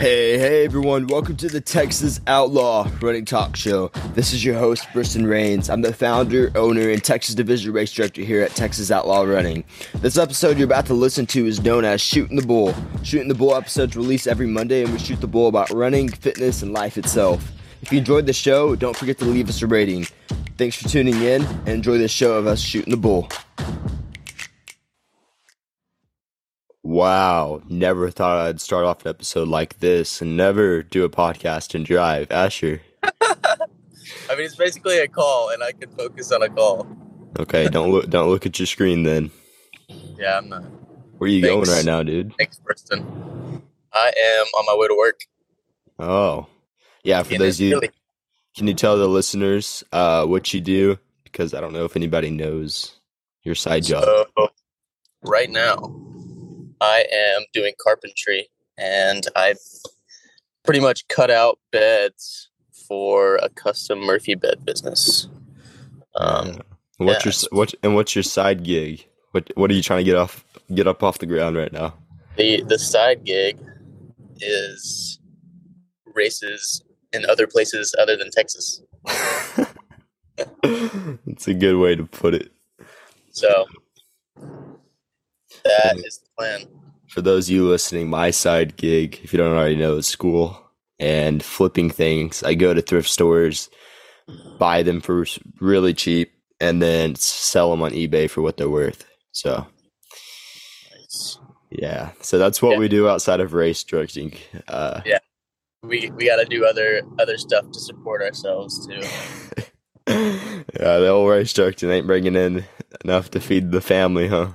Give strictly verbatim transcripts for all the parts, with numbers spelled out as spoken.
Hey, hey everyone, welcome to the Texas Outlaw Running Talk Show. This is your host, Briston Raines. I'm the founder, owner, and Texas Division Race Director here at Texas Outlaw Running. This episode you're about to listen to is known as Shooting the Bull. Shooting the Bull episodes release every Monday, and we shoot the bull about running, fitness, and life itself. If you enjoyed the show, don't forget to leave us a rating. Thanks for tuning in, and enjoy this show of us shooting the bull. Wow, never thought I'd start off an episode like this and never do a podcast and drive. Asher. I mean, it's basically a call and I can focus on a call. Okay, don't look don't look at your screen then. Yeah, I'm not. Where are you Thanks. going right now, dude? Thanks, Preston. I am on my way to work. Oh. Yeah, for and those of you, really- can you tell the listeners uh, what you do? Because I don't know if anybody knows your side so, job. Right now, I am doing carpentry, and I've pretty much cut out beds for a custom Murphy bed business. Um, what's yeah. your what? And what's your side gig? What What are you trying to get off? Get up off the ground right now. The The side gig is races in other places other than Texas. That's a good way to put it. So. That and is the plan. For those of you listening, my side gig, if you don't already know, is school and flipping things. I go to thrift stores, buy them for really cheap, and then sell them on eBay for what they're worth. So, nice. yeah. So that's what yeah. we do outside of race directing. Uh, yeah, we we got to do other other stuff to support ourselves too. yeah, the old race directing ain't bringing in enough to feed the family, huh?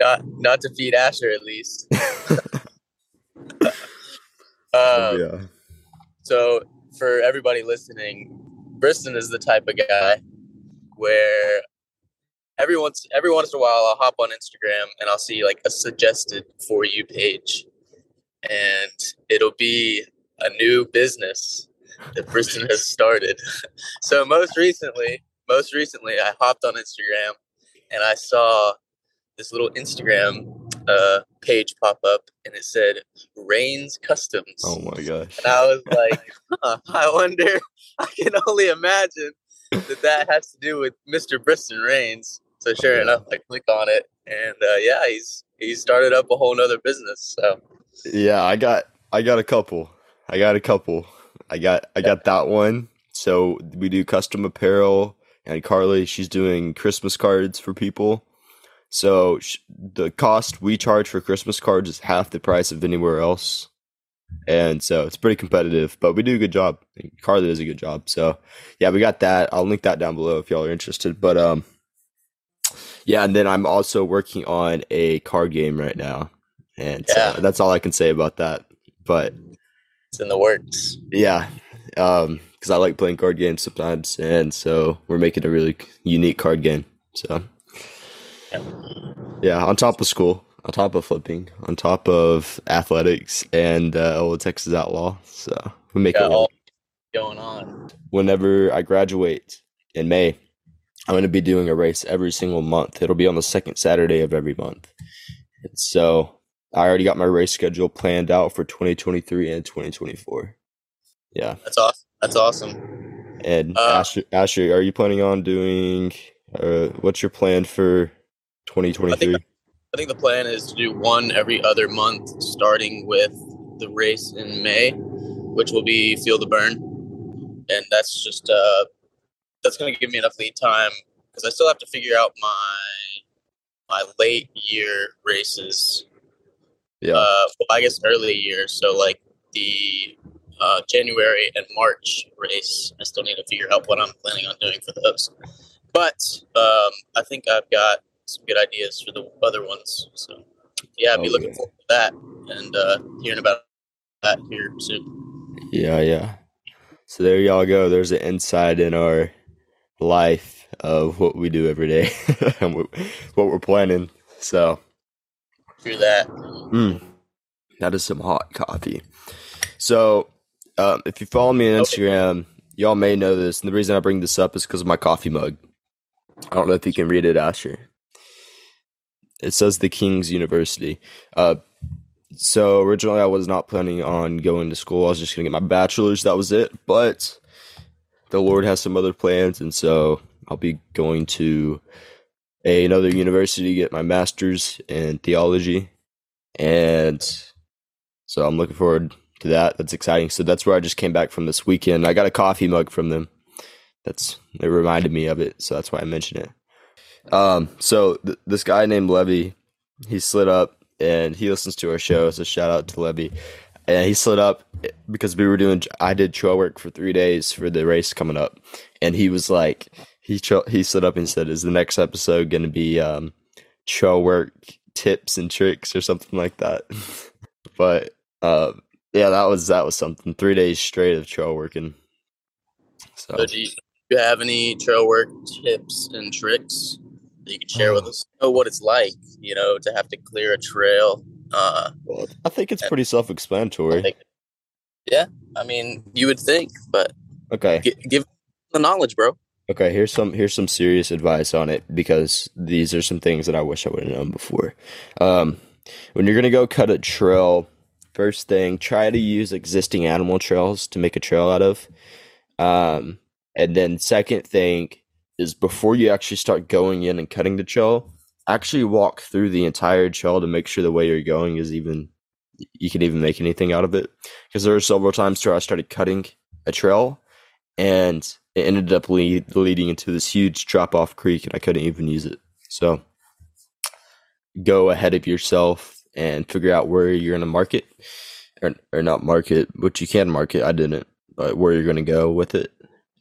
not not to feed Asher, at least. um, yeah. So for everybody listening, Briston is the type of guy where every once every once in a while I'll hop on Instagram and I'll see like a suggested for you page, and it'll be a new business that Briston has started. So most recently, most recently I hopped on Instagram. And I saw this little Instagram uh, page pop up, and it said Raines Customs. Oh, my gosh. And I was like, huh, I wonder, I can only imagine that that has to do with Mister Briston Raines. So sure oh, enough, I click on it, and uh, yeah, he's he started up a whole nother business. So Yeah, I got I got a couple. I got a couple. I got I got that one. So we do custom apparel. And Carly, she's doing Christmas cards for people. So sh- the cost we charge for Christmas cards is half the price of anywhere else. And so it's pretty competitive, but we do a good job. And Carly does a good job. So yeah, we got that. I'll link that down below if y'all are interested. But um, yeah, and then I'm also working on a card game right now. And yeah. so that's all I can say about that. But it's in the works. Yeah. Um, because I like playing card games sometimes, and so we're making a really unique card game. So, yeah. yeah, on top of school, on top of flipping, on top of athletics, and uh, old Texas Outlaw. So we make it all going on. Whenever I graduate in May, I'm going to be doing a race every single month. It'll be on the second Saturday of every month. And so I already got my race schedule planned out for twenty twenty-three and twenty twenty-four. Yeah, that's awesome. That's awesome. And uh, Asher, Asher, are you planning on doing, uh, what's your plan for twenty twenty-three? I think, I think the plan is to do one every other month, starting with the race in May, which will be Feel the Burn. And that's just, uh, that's going to give me enough lead time because I still have to figure out my my late year races. Yeah. Uh, well, I guess early year. So like the... Uh, January and March race. I still need to figure out what I'm planning on doing for those. But um, I think I've got some good ideas for the other ones. So, yeah, I'd be oh, looking yeah. forward to that and uh, hearing about that here soon. Yeah, yeah. So there y'all go. There's an insight in our life of what we do every day and what we're planning. So, through that. Mm, that is some hot coffee. So, Um, if you follow me on Instagram, y'all may know this. And the reason I bring this up is because of my coffee mug. I don't know if you can read it, Asher. It says the King's University. Uh, So originally I was not planning on going to school. I was just going to get my bachelor's. That was it. But the Lord has some other plans. And so I'll be going to a, another university to get my master's in theology. And so I'm looking forward to that. That's exciting. So that's where I just came back from this weekend. I got a coffee mug from them. That's, it reminded me of it. So that's why I mentioned it. Um, so th- this guy named Levy, he slid up. And he listens to our show, so shout out to Levy. And he slid up because we were doing, I did trail work for three days for the race coming up. And he was like, he tra- he slid up and said, is the next episode going to be um, trail work tips and tricks or something like that? But uh, yeah, that was that was something. Three days straight of trail working. So, so do, you, do you have any trail work tips and tricks that you can share with us? Know what it's like, you know, to have to clear a trail. Uh, well, I think it's pretty self-explanatory. I think, yeah, I mean, you would think, but okay, g- give the knowledge, bro. Okay, here's some here's some serious advice on it, because these are some things that I wish I would have known before. Um, when you're gonna go cut a trail, first thing, try to use existing animal trails to make a trail out of. Um, and then second thing is, before you actually start going in and cutting the trail, actually walk through the entire trail to make sure the way you're going is even, you can even make anything out of it. Because there were several times where I started cutting a trail and it ended up lead, leading into this huge drop off creek and I couldn't even use it. So go ahead of yourself and figure out where you're going to market or, or not market, which you can market. I didn't, but where you're going to go with it.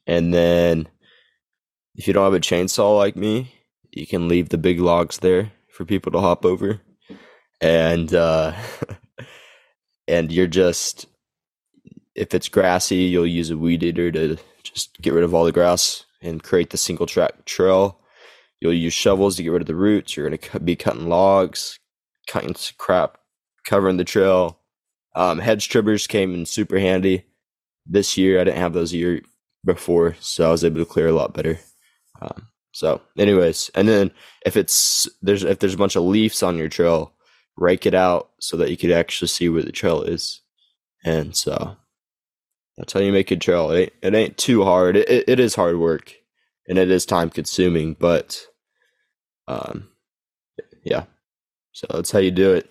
And then, if you don't have a chainsaw like me, you can leave the big logs there for people to hop over. And uh, and you're just, if it's grassy, you'll use a weed eater to just get rid of all the grass and create the single track trail. You'll use shovels to get rid of the roots. You're going to be cutting logs, cutting crap, covering the trail. Um, hedge trimmers came in super handy this year. I didn't have those a year before, so I was able to clear a lot better. Um, so anyways, and then if it's, there's, if there's a bunch of leaves on your trail, rake it out so that you could actually see where the trail is. And so that's how you make a trail. It ain't, it ain't too hard. It, it, it is hard work and it is time consuming, but, um, yeah, so that's how you do it.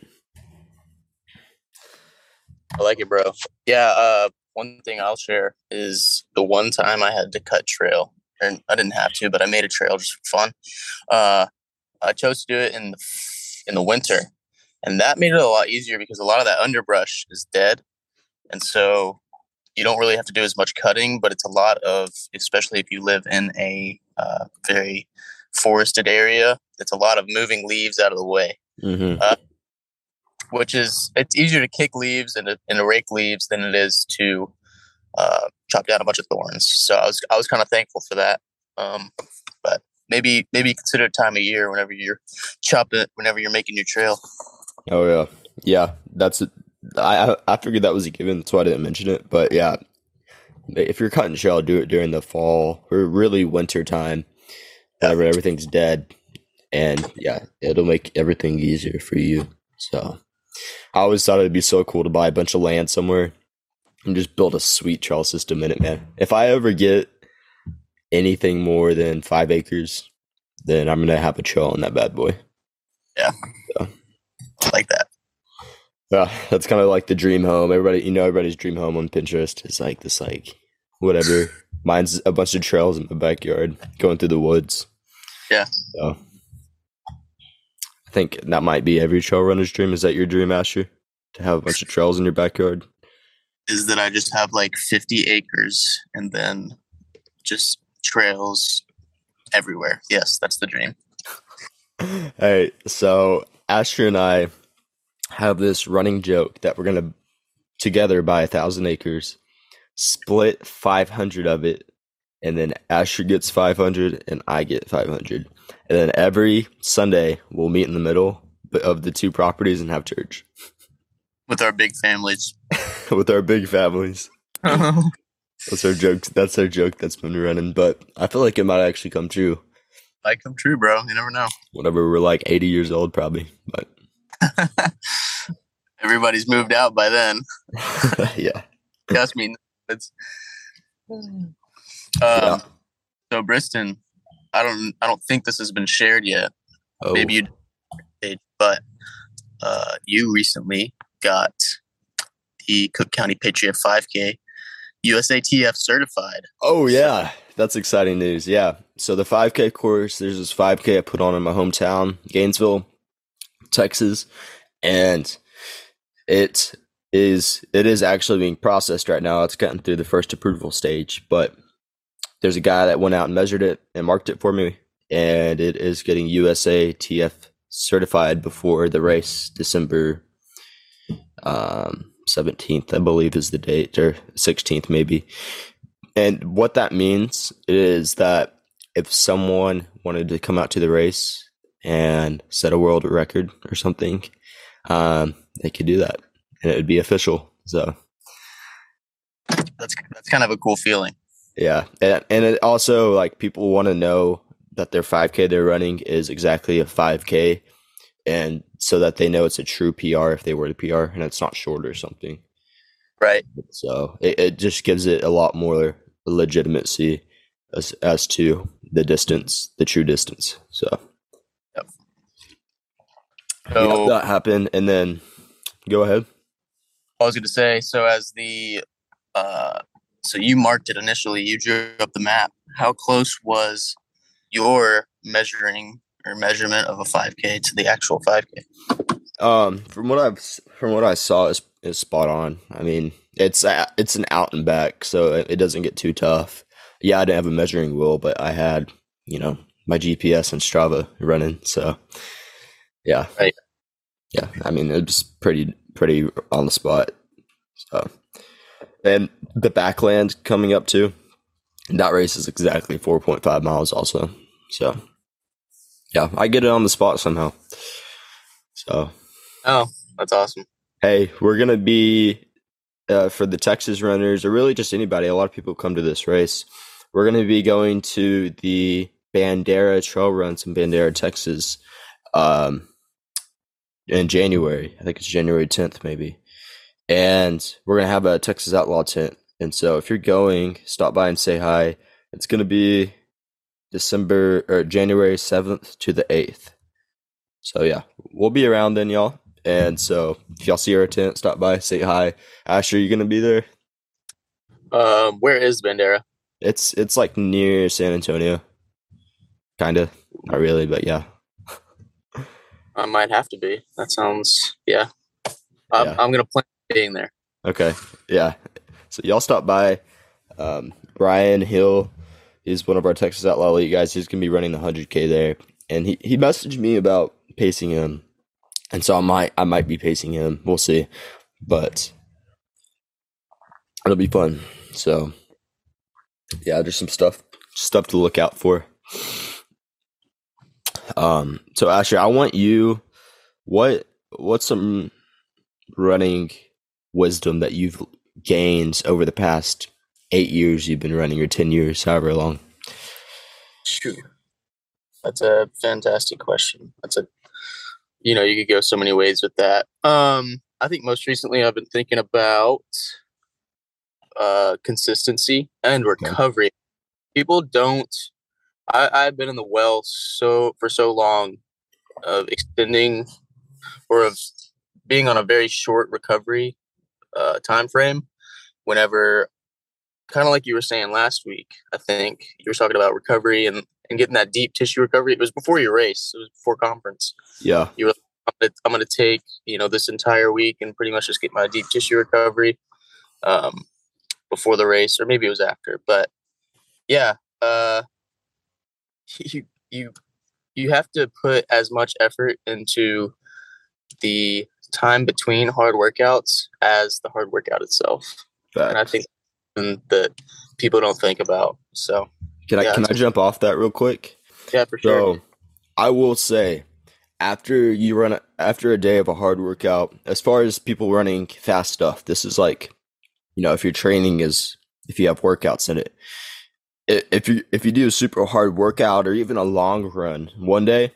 I like it, bro. Yeah. Uh, one thing I'll share is the one time I had to cut trail. And I didn't have to, but I made a trail just for fun. Uh, I chose to do it in the, in the winter, and that made it a lot easier because a lot of that underbrush is dead. And so you don't really have to do as much cutting, but it's a lot of, especially if you live in a uh, very forested area, it's a lot of moving leaves out of the way, mm-hmm. uh, which is, it's easier to kick leaves and to, and to rake leaves than it is to uh chop down a bunch of thorns. So I was I was kind of thankful for that. Um but maybe maybe consider a time of year whenever you're chopping it, whenever you're making your trail. Oh yeah. Yeah. That's a, I I figured that was a given, that's why I didn't mention it. But yeah. If you're cutting trail, do it during the fall or really winter time. Uh, where everything's dead. And yeah, it'll make everything easier for you. So I always thought it'd be so cool to buy a bunch of land somewhere and just build a sweet trail system in it, man. If I ever get anything more than five acres, then I'm going to have a trail on that bad boy. Yeah. So. I like that. Yeah, that's kind of like the dream home. Everybody, you know, everybody's dream home on Pinterest is like this, like, whatever. Mine's a bunch of trails in the backyard going through the woods. Yeah. So I think that might be every trail runner's dream. Is that your dream, Asher? To have a bunch of trails in your backyard? Is that I just have like fifty acres and then just trails everywhere. Yes, that's the dream. All right. So Asher and I have this running joke that we're going to together buy a thousand acres, split five hundred of it. And then Asher gets five hundred and I get five hundred. And then every Sunday we'll meet in the middle of the two properties and have church. With our big families. With our big families. Oh. That's our joke. That's our joke that's been running. But I feel like it might actually come true. Might come true, bro. You never know. Whenever we're like eighty years old, probably. But everybody's moved out by then. Yeah. Trust me. It's, um, yeah. So Briston, I don't, I don't think this has been shared yet. Oh. Maybe you did, but uh, you recently got the Cook County Patriot five K U S A T F certified. Oh yeah. That's exciting news. Yeah. So the five K course, there's this five K I put on in my hometown, Gainesville, Texas, and it is, it is actually being processed right now. It's gotten through the first approval stage, but there's a guy that went out and measured it and marked it for me, and it is getting U S A T F certified before the race, December um, seventeenth, I believe is the date, or sixteenth maybe. And what that means is that if someone wanted to come out to the race and set a world record or something, um, they could do that, and it would be official. So that's that's kind of a cool feeling. Yeah, and, and it also, like, people want to know that their five K they're running is exactly a five K, and so that they know it's a true P R if they were to P R, and it's not short or something. Right. So it, it just gives it a lot more legitimacy as, as to the distance, the true distance. So, yep. so yep, that happened. And then go ahead. I was going to say, so as the, uh, so you marked it initially, you drew up the map. How close was your measuring or measurement of a five K to the actual five K? Um, from what I've, from what I saw is, is spot on. I mean, it's it's an out and back, so it, it doesn't get too tough. Yeah, I didn't have a measuring wheel, but I had, you know, my G P S and Strava running. So, yeah, right. yeah. I mean, it's pretty pretty on the spot. So, and the backland coming up too. That race is exactly four point five miles, also. So, yeah, I get it on the spot somehow. So, oh, that's awesome. Hey, we're going to be, uh, for the Texas runners, or really just anybody, a lot of people come to this race. We're going to be going to the Bandera Trail Runs in Bandera, Texas, um, in January. I think it's January tenth, maybe. And we're going to have a Texas Outlaw tent. And so if you're going, stop by and say hi. It's going to be December or January seventh to the eighth. So, yeah, we'll be around then, y'all. And so if y'all see our tent, stop by, say hi. Asher, are you going to be there? Um, where is Bandera? It's it's like near San Antonio. Kind of. Not really, but yeah. I might have to be. That sounds, yeah. I'm, yeah. I'm going to plan being there. Okay, yeah. So y'all stop by. Um, Brian Hill is one of our Texas Outlaw League guys. He's going to be running the one hundred K there. And he, he messaged me about pacing him. And so I might, I might be pacing him. We'll see, but it'll be fun. So, yeah, there's some stuff, stuff to look out for. Um, so Asher, I want you, what, what's some running wisdom that you've gained over the past eight years you've been running, or ten years, however long? Shoot, that's a fantastic question. That's a You know, you could go so many ways with that. Um, I think most recently I've been thinking about uh, consistency and recovery. Okay. People don't. I, I've been in the well so for so long of extending or of being on a very short recovery uh, time frame. Whenever, kind of like you were saying last week, I think you were talking about recovery and. And getting that deep tissue recovery. It was before your race. It was before conference. Yeah. You were like, I'm going to take, you know, this entire week and pretty much just get my deep tissue recovery um, before the race, or maybe it was after. But yeah, uh, you, you, you have to put as much effort into the time between hard workouts as the hard workout itself. Facts. And I think that people don't think about. So. Can I yeah, can I jump off that real quick? Yeah, for sure. So I will say, after you run a, after a day of a hard workout, as far as people running fast stuff, this is like, you know, if your training is if you have workouts in it, if you if you do a super hard workout or even a long run one day,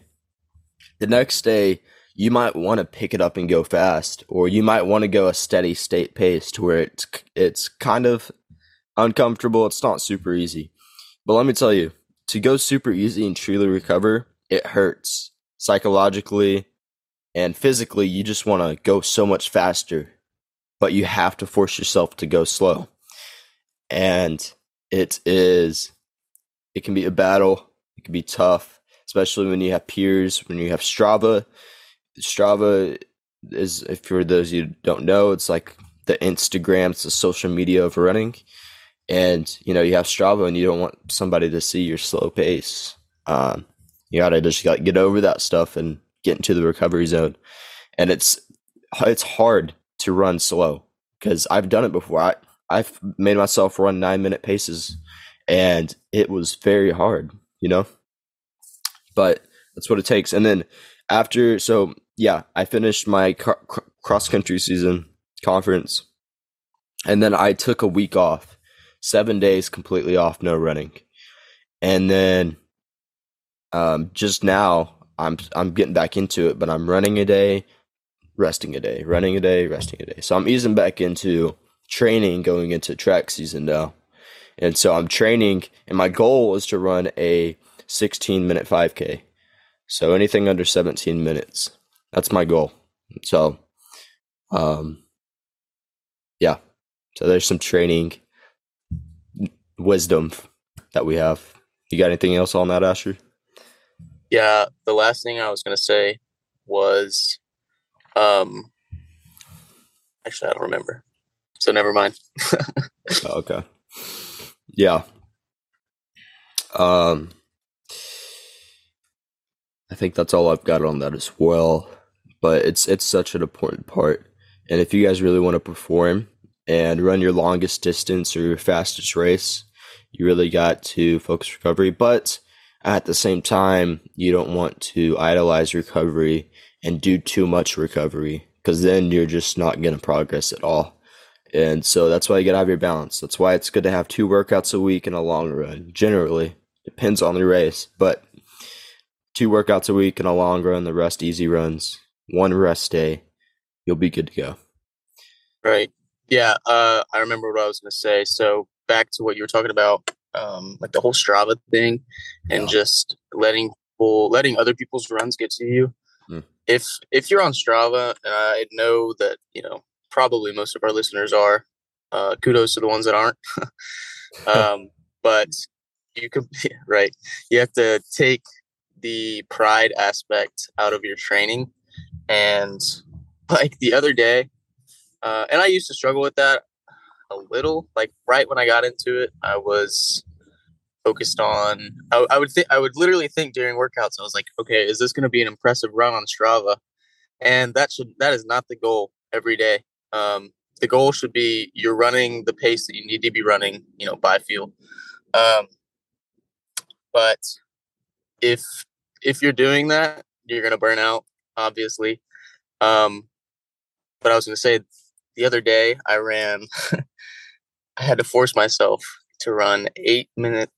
the next day you might want to pick it up and go fast, or you might want to go a steady state pace to where it's, it's kind of uncomfortable. It's not super easy. But let me tell you, to go super easy and truly recover, it hurts psychologically and physically. You just want to go so much faster, but you have to force yourself to go slow. And it is, it can be a battle. It can be tough, especially when you have peers, when you have Strava. Strava is, if for those you don't know, it's like the Instagram, it's the social media of running. And, you know, you have Strava and you don't want somebody to see your slow pace. Um, you got to just like, get over that stuff and get into the recovery zone. And it's it's hard to run slow because I've done it before. I, I've made myself run nine-minute paces, and it was very hard, you know. But that's what it takes. And then after – so, yeah, I finished my cr- cr- cross-country season conference, and then I took a week off. Seven days completely off, no running. And then um, just now I'm I'm getting back into it, but I'm running a day, resting a day, running a day, resting a day. So I'm easing back into training going into track season now. And so I'm training, and my goal is to run a sixteen-minute five K. So anything under seventeen minutes. That's my goal. So, um, yeah. So there's some training wisdom that we have. You got anything else on that, Asher? Yeah, the last thing I was going to say was, um, actually, I don't remember. So never mind. Okay. Yeah. Um, I think that's all I've got on that as well. But it's it's such an important part. And if you guys really want to perform and run your longest distance or your fastest race, you really got to focus recovery. But at the same time, you don't want to idolize recovery and do too much recovery, because then you're just not going to progress at all. And so that's why you got to have your balance. That's why it's good to have two workouts a week in a long run. Generally, depends on the race, but two workouts a week in a long run, the rest easy runs, one rest day, you'll be good to go. Right. Yeah, uh, I remember what I was going to say. So back to what you were talking about, um, like the whole Strava thing, and yeah. just letting people, letting other people's runs get to you. Mm. If if you're on Strava, and I know that, you know, probably most of our listeners are. Uh, kudos to the ones that aren't. um, but you can, right? You have to take the pride aspect out of your training, and like the other day. Uh, and I used to struggle with that a little. Like right when I got into it, I was focused on, I, I would think, I would literally think during workouts, I was like, okay, is this going to be an impressive run on Strava? And that should, that is not the goal every day. Um, the goal should be you're running the pace that you need to be running, you know, by feel. Um, but if, if you're doing that, you're going to burn out, obviously. Um, but I was going to say, the other day I ran, I had to force myself to run eight minute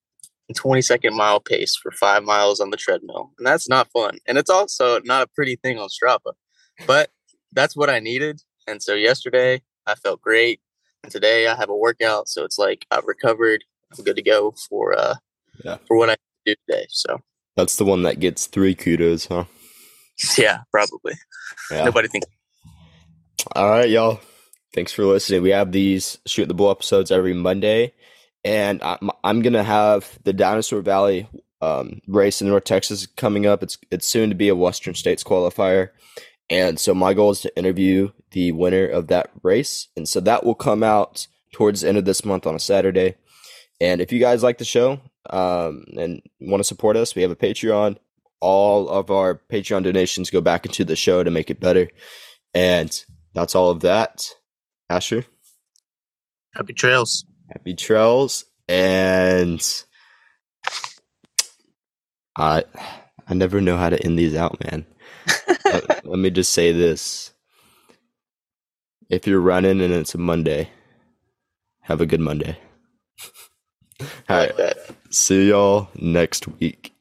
and twenty second mile pace for five miles on the treadmill. And that's not fun. And it's also not a pretty thing on Strava, but that's what I needed. And so yesterday I felt great. And today I have a workout. So it's like I've recovered. I'm good to go for, uh, yeah. for what I do today. So that's the one that gets three kudos, huh? Yeah, probably. Yeah. Nobody thinks. All right, y'all. Thanks for listening. We have these Shoot the Bull episodes every Monday, and I'm, I'm going to have the Dinosaur Valley um, race in North Texas coming up. It's it's soon to be a Western States qualifier, and so my goal is to interview the winner of that race, and so that will come out towards the end of this month on a Saturday. And if you guys like the show um, and want to support us, we have a Patreon. All of our Patreon donations go back into the show to make it better, and that's all of that. Asher? Happy trails. Happy trails. And I I never know how to end these out, man. let, let me just say this. If you're running and it's a Monday, have a good Monday. All right. See y'all next week.